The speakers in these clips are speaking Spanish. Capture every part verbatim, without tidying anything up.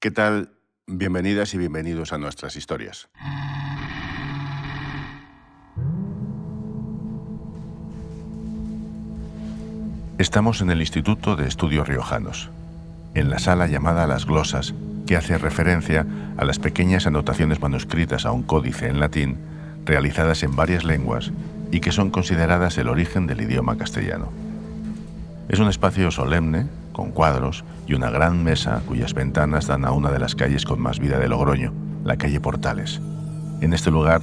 ¿Qué tal? Bienvenidas y bienvenidos a nuestras historias. Estamos en el Instituto de Estudios Riojanos, en la sala llamada Las Glosas, que hace referencia a las pequeñas anotaciones manuscritas a un códice en latín, realizadas en varias lenguas y que son consideradas el origen del idioma castellano. Es un espacio solemne, con cuadros y una gran mesa cuyas ventanas dan a una de las calles con más vida de Logroño, la calle Portales. En este lugar,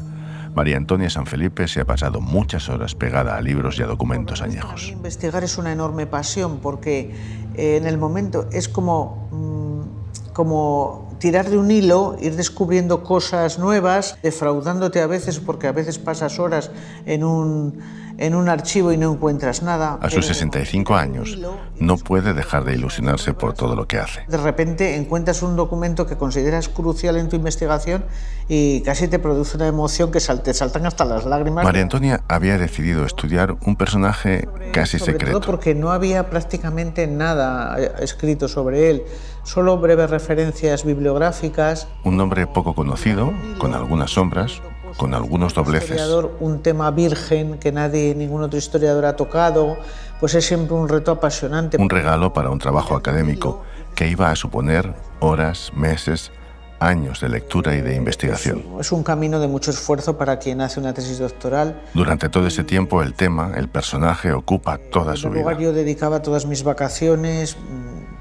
María Antonia San Felipe se ha pasado muchas horas pegada a libros y a documentos añejos. Investigar es una enorme pasión porque eh, en el momento es como, mmm, como tirar de un hilo, ir descubriendo cosas nuevas, defraudándote a veces porque a veces pasas horas en un, en un archivo y no encuentras nada. A sus sesenta y cinco años no puede dejar de ilusionarse por todo lo que hace. De repente encuentras un documento que consideras crucial en tu investigación y casi te produce una emoción que te saltan hasta las lágrimas. María Antonia había decidido estudiar un personaje casi secreto. Sobre todo porque no había prácticamente nada escrito sobre él, solo breves referencias bibliográficas. Un nombre poco conocido, con algunas sombras, con algunos dobleces. Un tema virgen que nadie, ningún otro historiador ha tocado, pues es siempre un reto apasionante. Un regalo para un trabajo académico que iba a suponer horas, meses, años de lectura y de investigación. Es un camino de mucho esfuerzo para quien hace una tesis doctoral. Durante todo ese tiempo el tema, el personaje, ocupa toda su vida. Yo dedicaba todas mis vacaciones,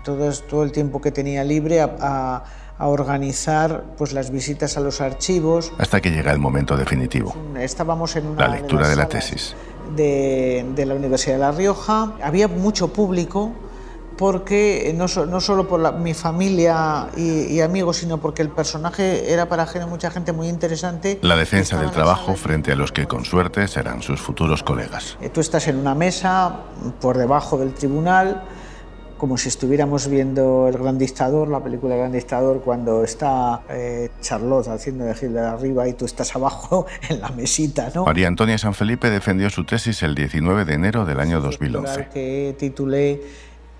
todo, todo el tiempo que tenía libre a, a a organizar pues, las visitas a los archivos. Hasta que llega el momento definitivo. Estábamos en una la lectura de, las de la tesis. De, de la Universidad de La Rioja. Había mucho público, porque no, so, no solo por la, mi familia y, y amigos, sino porque el personaje era para mucha gente muy interesante. La defensa del trabajo frente a los que con suerte serán sus futuros colegas. Tú estás en una mesa, por debajo del tribunal, como si estuviéramos viendo El Gran Dictador, la película El Gran Dictador, cuando está eh, Charlotte haciendo de Hitler arriba y tú estás abajo en la mesita, ¿no? María Antonia San Felipe defendió su tesis el diecinueve de enero del año dos mil once. Que titulé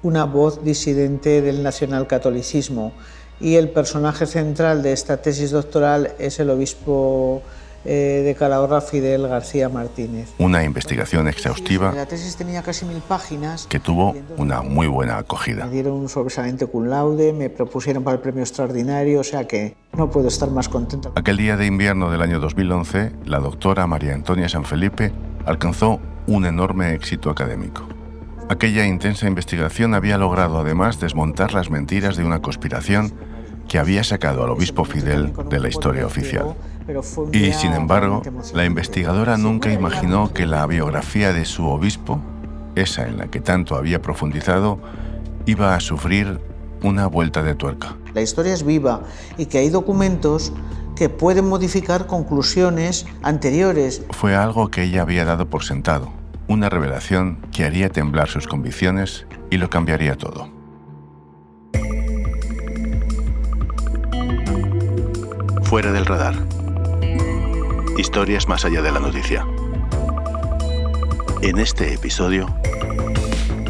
Una voz disidente del nacionalcatolicismo, y el personaje central de esta tesis doctoral es el obispo de Calahorra, Fidel García Martínez. Una investigación exhaustiva. La tesis tenía casi mil páginas. Que tuvo una muy buena acogida. Me dieron un sobresaliente cum laude, me propusieron para el premio extraordinario, o sea que no puedo estar más contenta. Aquel día de invierno del año dos mil once, la doctora María Antonia San Felipe alcanzó un enorme éxito académico. Aquella intensa investigación había logrado además desmontar las mentiras de una conspiración que había sacado al obispo Fidel de la historia oficial. Y, sin embargo, la investigadora nunca imaginó que la biografía de su obispo, esa en la que tanto había profundizado, iba a sufrir una vuelta de tuerca. La historia es viva y que hay documentos que pueden modificar conclusiones anteriores. Fue algo que ella había dado por sentado, una revelación que haría temblar sus convicciones y lo cambiaría todo. Fuera del radar. Historias más allá de la noticia. En este episodio,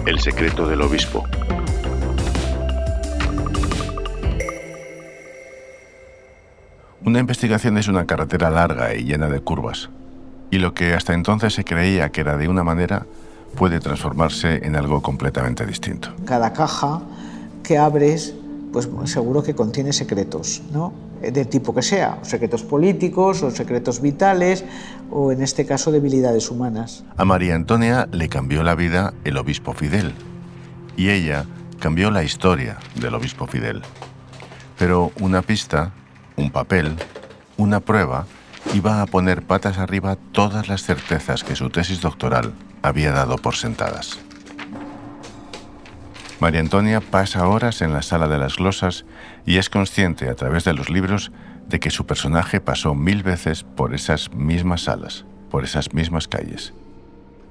el secreto del obispo. Una investigación es una carretera larga y llena de curvas, y lo que hasta entonces se creía que era de una manera puede transformarse en algo completamente distinto. Cada caja que abres, pues seguro que contiene secretos, ¿no? Del tipo que sea, o secretos políticos, o secretos vitales, o en este caso debilidades humanas. A María Antonia le cambió la vida el obispo Fidel, y ella cambió la historia del obispo Fidel. Pero una pista, un papel, una prueba, iba a poner patas arriba todas las certezas que su tesis doctoral había dado por sentadas. María Antonia pasa horas en la sala de las glosas y es consciente, a través de los libros, de que su personaje pasó mil veces por esas mismas salas, por esas mismas calles.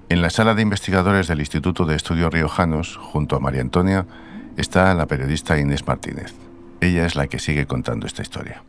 En la sala de investigadores del Instituto de Estudios Riojanos, junto a María Antonia, está la periodista Inés Martínez. Ella es la que sigue contando esta historia.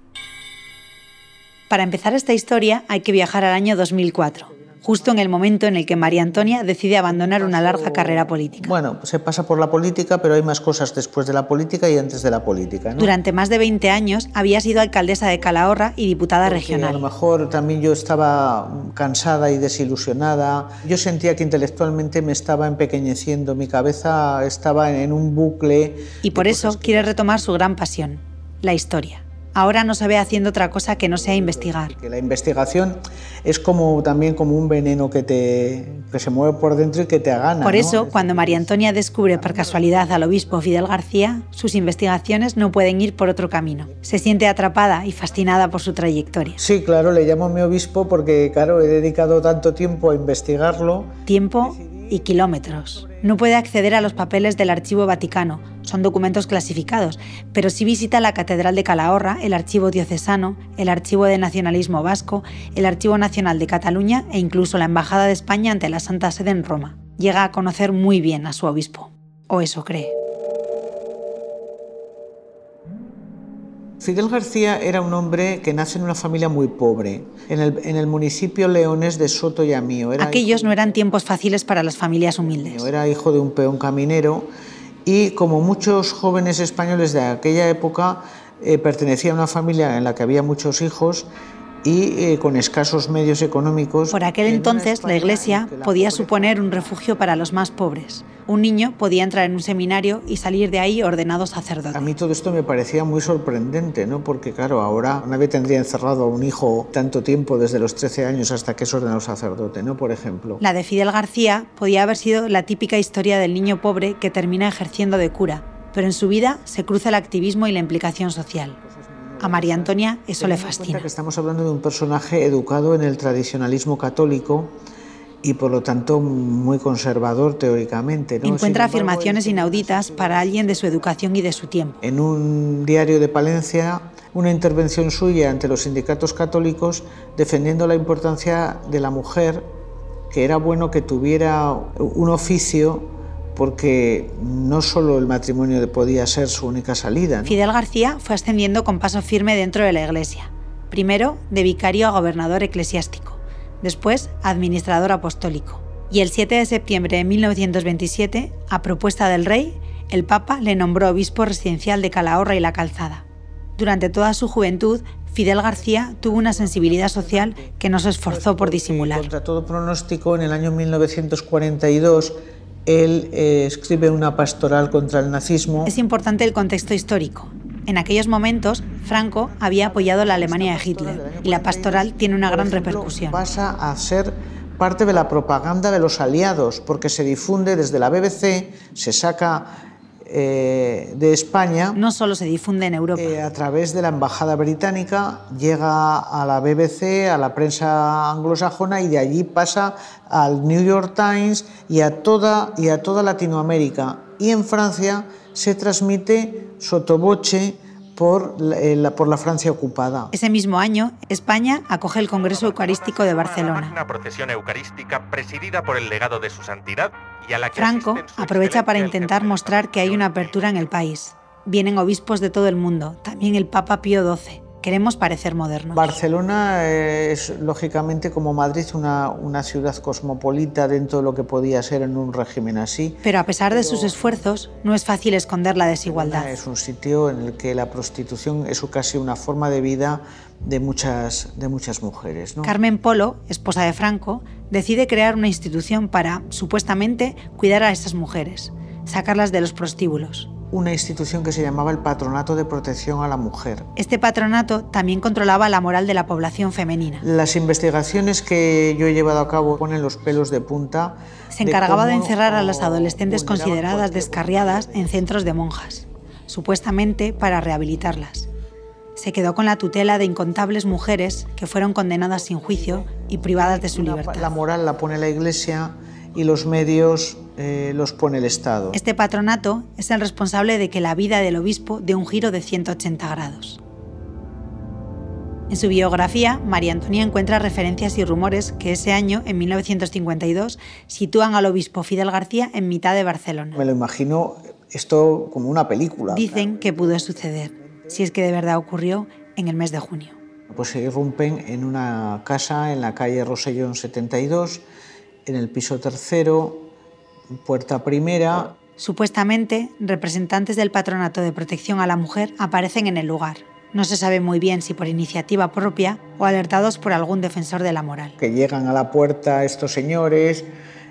Para empezar esta historia hay que viajar al año dos mil cuatro, justo en el momento en el que María Antonia decide abandonar una larga carrera política. Bueno, pues se pasa por la política, pero hay más cosas después de la política y antes de la política, ¿no? Durante más de veinte años había sido alcaldesa de Calahorra y diputada Porque regional. A lo mejor también yo estaba cansada y desilusionada. Yo sentía que intelectualmente me estaba empequeñeciendo, mi cabeza estaba en un bucle. Y por eso que... quiere retomar su gran pasión, la historia. Ahora no se ve haciendo otra cosa que no sea investigar. La investigación es como también como un veneno que, te, que se mueve por dentro y que te agana. Por eso, ¿no? cuando María Antonia descubre por casualidad al obispo Fidel García, sus investigaciones no pueden ir por otro camino. Se siente atrapada y fascinada por su trayectoria. Sí, claro, le llamo a mi obispo porque, claro, he dedicado tanto tiempo a investigarlo. Tiempo y kilómetros. No puede acceder a los papeles del Archivo Vaticano, son documentos clasificados, pero sí visita la Catedral de Calahorra, el Archivo Diocesano, el Archivo de Nacionalismo Vasco, el Archivo Nacional de Cataluña e incluso la Embajada de España ante la Santa Sede en Roma. Llega a conocer muy bien a su obispo, o eso cree. Fidel García era un hombre que nace en una familia muy pobre, en el, en el municipio leonés de Soto y Amío. Era Aquellos hijo, no eran tiempos fáciles para las familias humildes. Era hijo de un peón caminero y, como muchos jóvenes españoles de aquella época, eh, pertenecía a una familia en la que había muchos hijos y eh, con escasos medios económicos. Por aquel entonces, la Iglesia podía suponer un refugio para los más pobres. Un niño podía entrar en un seminario y salir de ahí ordenado sacerdote. A mí todo esto me parecía muy sorprendente, ¿no? Porque, claro, ahora nadie tendría encerrado a un hijo tanto tiempo, desde los trece años hasta que es ordenado sacerdote, ¿no? Por ejemplo. La de Fidel García podía haber sido la típica historia del niño pobre que termina ejerciendo de cura, pero en su vida se cruza el activismo y la implicación social. A María Antonia eso le fascina. Que estamos hablando de un personaje educado en el tradicionalismo católico y, por lo tanto, muy conservador teóricamente, ¿no? Encuentra embargo, afirmaciones inauditas para alguien de su educación y de su tiempo. En un diario de Palencia, una intervención suya ante los sindicatos católicos defendiendo la importancia de la mujer, que era bueno que tuviera un oficio, porque no solo el matrimonio podía ser su única salida, ¿no? Fidel García fue ascendiendo con paso firme dentro de la Iglesia. Primero, de vicario a gobernador eclesiástico, después, administrador apostólico. Y el siete de septiembre de mil novecientos veintisiete, a propuesta del rey, el Papa le nombró obispo residencial de Calahorra y La Calzada. Durante toda su juventud, Fidel García tuvo una sensibilidad social que no se esforzó por disimular. Contra todo pronóstico, en el año mil novecientos cuarenta y dos, él eh, escribe una pastoral contra el nazismo. Es importante el contexto histórico. En aquellos momentos, Franco había apoyado la Alemania de Hitler y la pastoral tiene una gran repercusión. Pasa a ser parte de la propaganda de los aliados, porque se difunde desde la B B C, se saca eh, de España. No solo se difunde en Europa. Eh, a través de la embajada británica llega a la B B C, a la prensa anglosajona, y de allí pasa al New York Times y a toda, y a toda Latinoamérica. Y en Francia se transmite sotoboche por la, eh, la, por la Francia ocupada. Ese mismo año, España acoge el Congreso Eucarístico de Barcelona. Una procesión eucarística presidida por el legado de su santidad y a la que Franco aprovecha para intentar mostrar que hay una apertura en el país. Vienen obispos de todo el mundo, también el Papa Pío doce. Queremos parecer modernos. Barcelona es, lógicamente, como Madrid, una, una ciudad cosmopolita dentro de lo que podía ser en un régimen así. Pero a pesar de Pero, sus esfuerzos, no es fácil esconder la desigualdad. Barcelona es un sitio en el que la prostitución es casi una forma de vida de muchas, de muchas mujeres, ¿no? Carmen Polo, esposa de Franco, decide crear una institución para, supuestamente, cuidar a esas mujeres, sacarlas de los prostíbulos. Una institución que se llamaba el Patronato de Protección a la Mujer. Este patronato también controlaba la moral de la población femenina. Las investigaciones que yo he llevado a cabo ponen los pelos de punta. Se encargaba de, de encerrar a las adolescentes consideradas descarriadas en centros de monjas, supuestamente para rehabilitarlas. Se quedó con la tutela de incontables mujeres que fueron condenadas sin juicio y privadas de su libertad. La moral la pone la Iglesia y los medios Eh, los pone el Estado. Este patronato es el responsable de que la vida del obispo dé un giro de ciento ochenta grados. En su biografía, María Antonia encuentra referencias y rumores que ese año, en mil novecientos cincuenta y dos, sitúan al obispo Fidel García en mitad de Barcelona. Me lo imagino esto como una película. Dicen que pudo suceder, si es que de verdad ocurrió, en el mes de junio. Pues se irrumpen en una casa en la calle Rosellón setenta y dos, en el piso tercero, puerta primera. Supuestamente, representantes del Patronato de Protección a la Mujer aparecen en el lugar. No se sabe muy bien si por iniciativa propia o alertados por algún defensor de la moral. Que llegan a la puerta estos señores,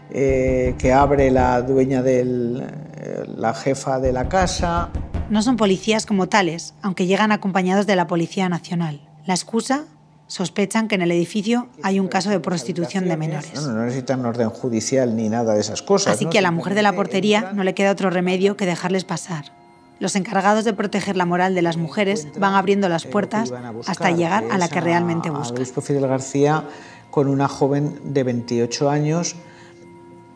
eh, que abre la dueña del, eh, la jefa de la casa. No son policías como tales, aunque llegan acompañados de la Policía Nacional. La excusa, sospechan que en el edificio hay un caso de prostitución de menores. No, no necesitan orden judicial ni nada de esas cosas. Así que a la mujer de la portería no le queda otro remedio que dejarles pasar. Los encargados de proteger la moral de las mujeres van abriendo las puertas hasta llegar a la que realmente buscan. Obispo Fidel García con una joven de veintiocho años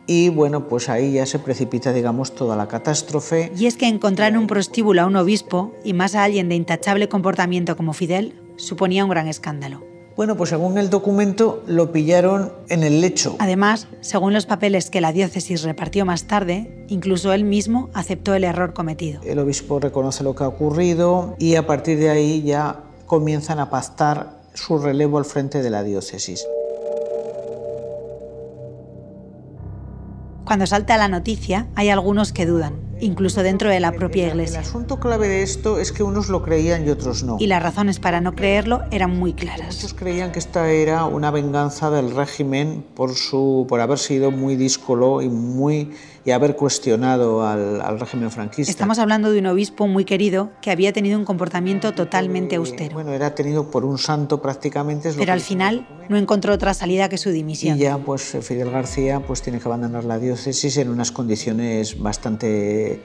y, bueno, pues ahí ya se precipita, digamos, toda la catástrofe. Y es que encontrar en un prostíbulo a un obispo y más a alguien de intachable comportamiento como Fidel suponía un gran escándalo. Bueno, pues según el documento, lo pillaron en el lecho. Además, según los papeles que la diócesis repartió más tarde, incluso él mismo aceptó el error cometido. El obispo reconoce lo que ha ocurrido y a partir de ahí ya comienzan a pactar su relevo al frente de la diócesis. Cuando salta la noticia, hay algunos que dudan, incluso dentro de la propia Iglesia. El asunto clave de esto es que unos lo creían y otros no. Y las razones para no creerlo eran muy claras. Muchos creían que esta era una venganza del régimen por, su, por haber sido muy díscolo y, muy, y haber cuestionado al, al régimen franquista. Estamos hablando de un obispo muy querido que había tenido un comportamiento totalmente eh, austero. Bueno, era tenido por un santo prácticamente. Es lo Pero que al final no encontró otra salida que su dimisión. Y ya pues Fidel García pues, tiene que abandonar la diócesis en unas condiciones bastante...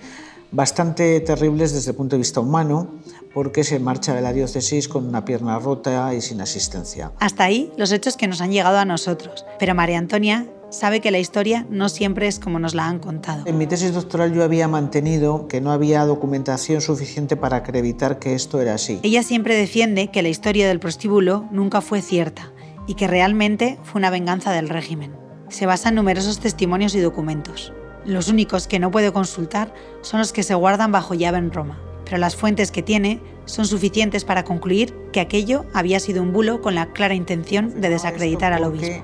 bastante terribles desde el punto de vista humano, porque se marcha de la diócesis con una pierna rota y sin asistencia. Hasta ahí los hechos que nos han llegado a nosotros, pero María Antonia sabe que la historia no siempre es como nos la han contado. En mi tesis doctoral yo había mantenido que no había documentación suficiente para acreditar que esto era así. Ella siempre defiende que la historia del prostíbulo nunca fue cierta y que realmente fue una venganza del régimen. Se basa en numerosos testimonios y documentos. Los únicos que no puede consultar son los que se guardan bajo llave en Roma, pero las fuentes que tiene son suficientes para concluir que aquello había sido un bulo con la clara intención de desacreditar al obispo.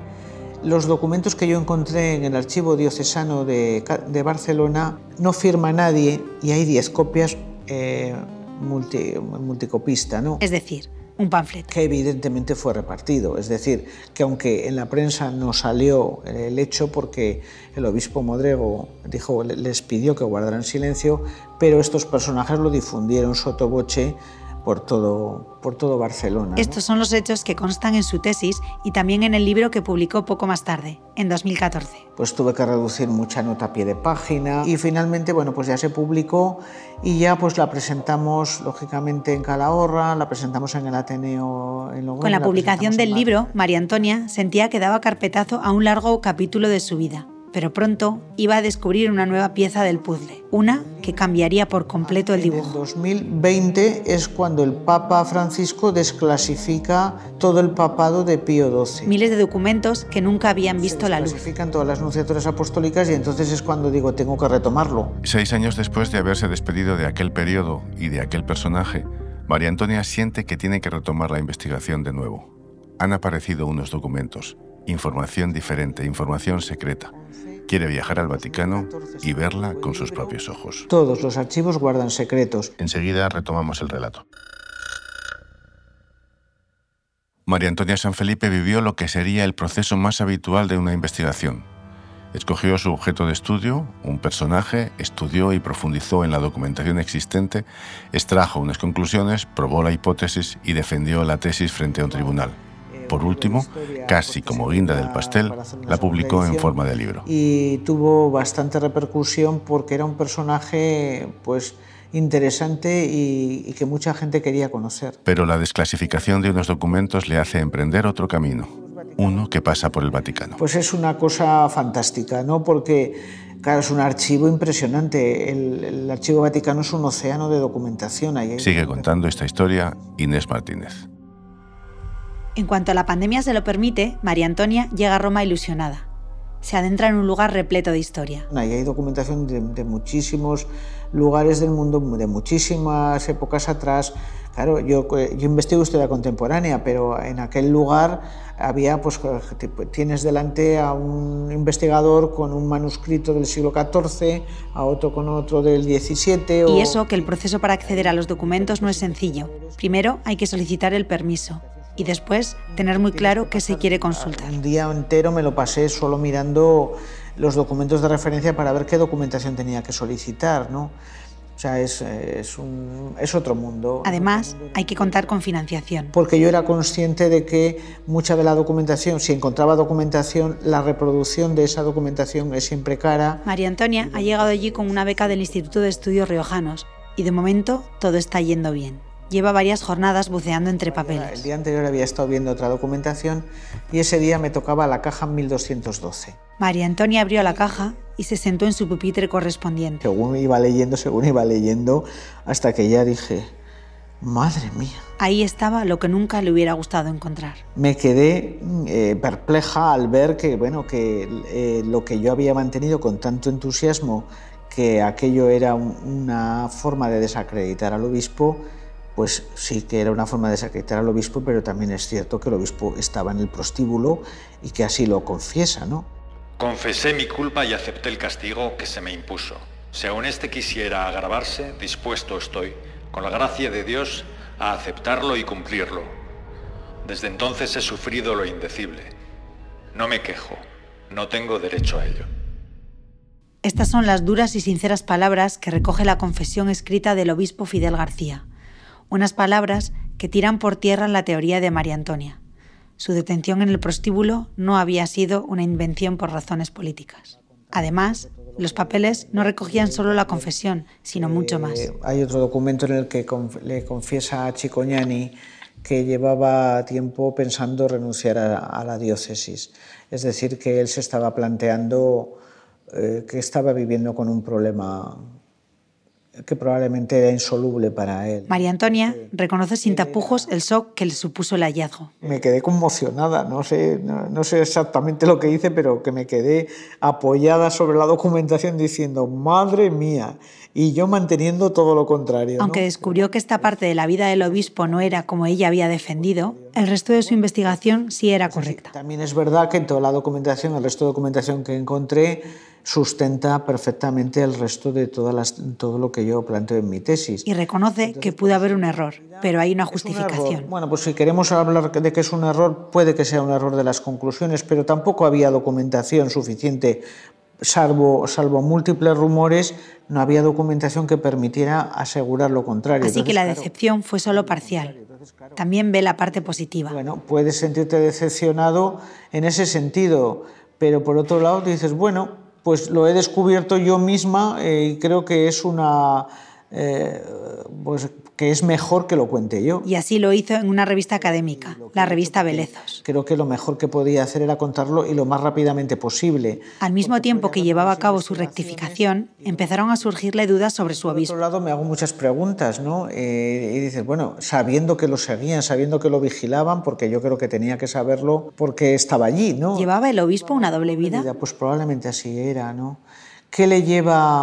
Los documentos que yo encontré en el archivo diocesano de, de Barcelona no firma nadie y hay diez copias eh, multi, multicopista, ¿no? Es decir, un panfleto. Que evidentemente fue repartido, es decir, que aunque en la prensa no salió el hecho porque el obispo Modrego dijo, les pidió que guardaran silencio, pero estos personajes lo difundieron sotto voce por todo, por todo Barcelona, ¿no? Estos son los hechos que constan en su tesis y también en el libro que publicó poco más tarde, en dos mil catorce. Pues tuve que reducir mucha nota a pie de página y finalmente, bueno, pues ya se publicó y ya pues la presentamos lógicamente en Calahorra, la presentamos en el Ateneo en Logroño. Con la, la publicación del libro, María Antonia sentía que daba carpetazo a un largo capítulo de su vida, pero pronto iba a descubrir una nueva pieza del puzzle, una que cambiaría por completo el dibujo. En dos mil veinte es cuando el Papa Francisco desclasifica todo el papado de Pío doce. Miles de documentos que nunca habían visto la luz. Se desclasifican todas las nunciaturas apostólicas y entonces es cuando digo, tengo que retomarlo. Seis años después de haberse despedido de aquel periodo y de aquel personaje, María Antonia siente que tiene que retomar la investigación de nuevo. Han aparecido unos documentos, información diferente, información secreta. Quiere viajar al Vaticano y verla con sus propios ojos. Todos los archivos guardan secretos. Enseguida retomamos el relato. María Antonia San Felipe vivió lo que sería el proceso más habitual de una investigación. Escogió su objeto de estudio, un personaje, estudió y profundizó en la documentación existente, extrajo unas conclusiones, probó la hipótesis y defendió la tesis frente a un tribunal. Por último, casi como guinda del pastel, la publicó en forma de libro. Y tuvo bastante repercusión porque era un personaje pues, interesante y, y que mucha gente quería conocer. Pero la desclasificación de unos documentos le hace emprender otro camino, uno que pasa por el Vaticano. Pues es una cosa fantástica, ¿no? Porque claro, es un archivo impresionante. El, el Archivo Vaticano es un océano de documentación. Ahí sigue contando esta historia Inés Martínez. En cuanto a la pandemia se lo permite, María Antonia llega a Roma ilusionada. se adentra en un lugar repleto de historia. Ahí hay documentación de, de muchísimos lugares del mundo, de muchísimas épocas atrás. Claro, yo, yo investigo historia contemporánea, pero en aquel lugar había, pues, tienes delante a un investigador con un manuscrito del siglo catorce, a otro con otro del diecisiete... O... Y eso, que el proceso para acceder a los documentos no es sencillo. Primero hay que solicitar el permiso y después tener muy claro qué se quiere consultar. Un día entero me lo pasé solo mirando los documentos de referencia para ver qué documentación tenía que solicitar, ¿no? O sea, es, es, un, es otro mundo. Además, hay que contar con financiación. Porque yo era consciente de que mucha de la documentación, si encontraba documentación, la reproducción de esa documentación es siempre cara. María Antonia ha llegado allí con una beca del Instituto de Estudios Riojanos y de momento todo está yendo bien. Lleva varias jornadas buceando entre papeles. El día anterior había estado viendo otra documentación y ese día me tocaba la caja mil doscientos doce. María Antonia abrió la caja y se sentó en su pupitre correspondiente. Según iba leyendo, según iba leyendo, hasta que ya dije, madre mía. Ahí estaba lo que nunca le hubiera gustado encontrar. Me quedé eh, perpleja al ver que, bueno, que eh, lo que yo había mantenido con tanto entusiasmo, que aquello era un, una forma de desacreditar al obispo, pues sí que era una forma de desacreditar al obispo, pero también es cierto que el obispo estaba en el prostíbulo y que así lo confiesa, ¿no? Confesé mi culpa y acepté el castigo que se me impuso. Si aún este quisiera agravarse, dispuesto estoy, con la gracia de Dios, a aceptarlo y cumplirlo. Desde entonces he sufrido lo indecible. No me quejo, no tengo derecho a ello. Estas son las duras y sinceras palabras que recoge la confesión escrita del obispo Fidel García. Unas palabras que tiran por tierra la teoría de María Antonia. Su detención en el prostíbulo no había sido una invención por razones políticas. Además, los papeles no recogían solo la confesión, sino mucho más. Eh, hay otro documento en el que conf le confiesa a Cicognani que llevaba tiempo pensando renunciar a, a la diócesis. Es decir, que él se estaba planteando eh, que estaba viviendo con un problema que probablemente era insoluble para él. María Antonia reconoce sin tapujos el shock que le supuso el hallazgo. Me quedé conmocionada, no sé, no, no sé exactamente lo que hice, pero que me quedé apoyada sobre la documentación diciendo, madre mía, y yo manteniendo todo lo contrario, ¿no? Aunque descubrió que esta parte de la vida del obispo no era como ella había defendido, el resto de su investigación sí era correcta. Sí, también es verdad que en toda la documentación, el resto de documentación que encontré, sustenta perfectamente el resto de todas las, todo lo que yo planteo en mi tesis. Y reconoce Entonces, que pudo haber un error, pero hay una justificación. Un bueno, pues si queremos hablar de que es un error, puede que sea un error de las conclusiones, pero tampoco había documentación suficiente, salvo, salvo múltiples rumores, no había documentación que permitiera asegurar lo contrario. Así Entonces, que la decepción claro, fue solo parcial. También ve la parte positiva. Bueno, puedes sentirte decepcionado en ese sentido, pero por otro lado te dices, bueno, pues lo he descubierto yo misma eh, y creo que es una eh, pues que es mejor que lo cuente yo. Y así lo hizo en una revista académica, la revista Belezos. Creo que lo mejor que podía hacer era contarlo y lo más rápidamente posible. Al mismo tiempo que llevaba a cabo su rectificación, empezaron a surgirle dudas sobre su obispo. Por otro lado, me hago muchas preguntas, ¿no? Eh, y dices, bueno, sabiendo que lo seguían, sabiendo que lo vigilaban, porque yo creo que tenía que saberlo porque estaba allí, ¿no? ¿Llevaba el obispo una doble vida? Pues probablemente así era, ¿no? ¿Qué le lleva a,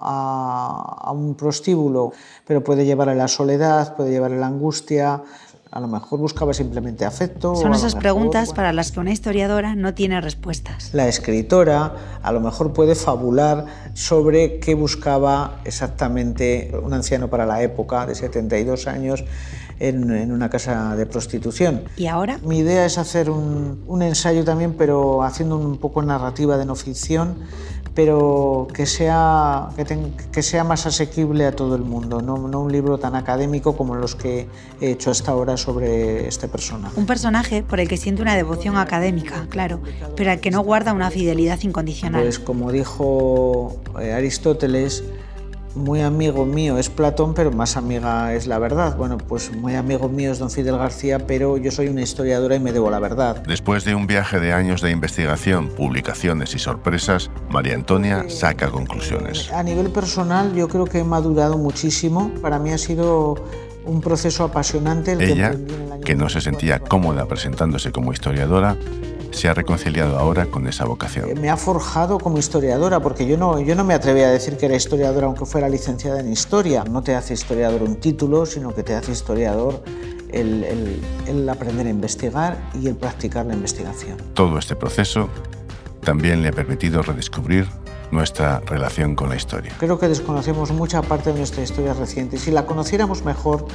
a, a un prostíbulo? Pero puede llevar a la soledad, puede llevar a la angustia, a lo mejor buscaba simplemente afecto. Son esas preguntas mejor, bueno, para las que una historiadora no tiene respuestas. La escritora a lo mejor puede fabular sobre qué buscaba exactamente un anciano para la época de setenta y dos años en, en una casa de prostitución. ¿Y ahora? Mi idea es hacer un, un ensayo también, pero haciendo un poco narrativa de no ficción, pero que sea, que, te, que sea más asequible a todo el mundo, no, no un libro tan académico como los que he hecho hasta ahora sobre este personaje. Un personaje por el que siente una devoción académica, claro, pero al que no guarda una fidelidad incondicional. Pues como dijo Aristóteles, muy amigo mío es Platón, pero más amiga es la verdad. Bueno, pues muy amigo mío es don Fidel García, pero yo soy una historiadora y me debo la verdad. Después de un viaje de años de investigación, publicaciones y sorpresas, María Antonia saca conclusiones. A nivel personal, yo creo que he madurado muchísimo. Para mí ha sido un proceso apasionante. El Ella, que, que no se sentía cómoda presentándose como historiadora, se ha reconciliado ahora con esa vocación. Me ha forjado como historiadora, porque yo no, yo no me atrevía a decir que era historiadora aunque fuera licenciada en historia. No te hace historiador un título, sino que te hace historiador el, el, el aprender a investigar y el practicar la investigación. Todo este proceso también le ha permitido redescubrir nuestra relación con la historia. Creo que desconocemos mucha parte de nuestra historia reciente. Si la conociéramos mejor,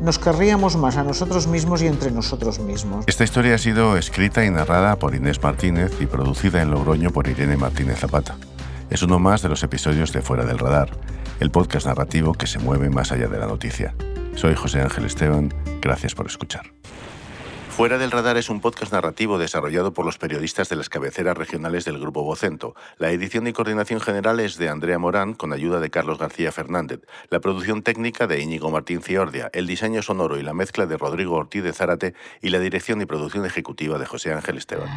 nos querríamos más a nosotros mismos y entre nosotros mismos. Esta historia ha sido escrita y narrada por Inés Martínez y producida en Logroño por Irene Martínez Zapata. Es uno más de los episodios de Fuera del Radar, el podcast narrativo que se mueve más allá de la noticia. Soy José Ángel Esteban, gracias por escuchar. Fuera del Radar es un podcast narrativo desarrollado por los periodistas de las cabeceras regionales del Grupo Vocento. La edición y coordinación general es de Andrea Morán, con ayuda de Carlos García Fernández. La producción técnica de Íñigo Martín Ciordia, el diseño sonoro y la mezcla de Rodrigo Ortiz de Zárate y la dirección y producción ejecutiva de José Ángel Esteban.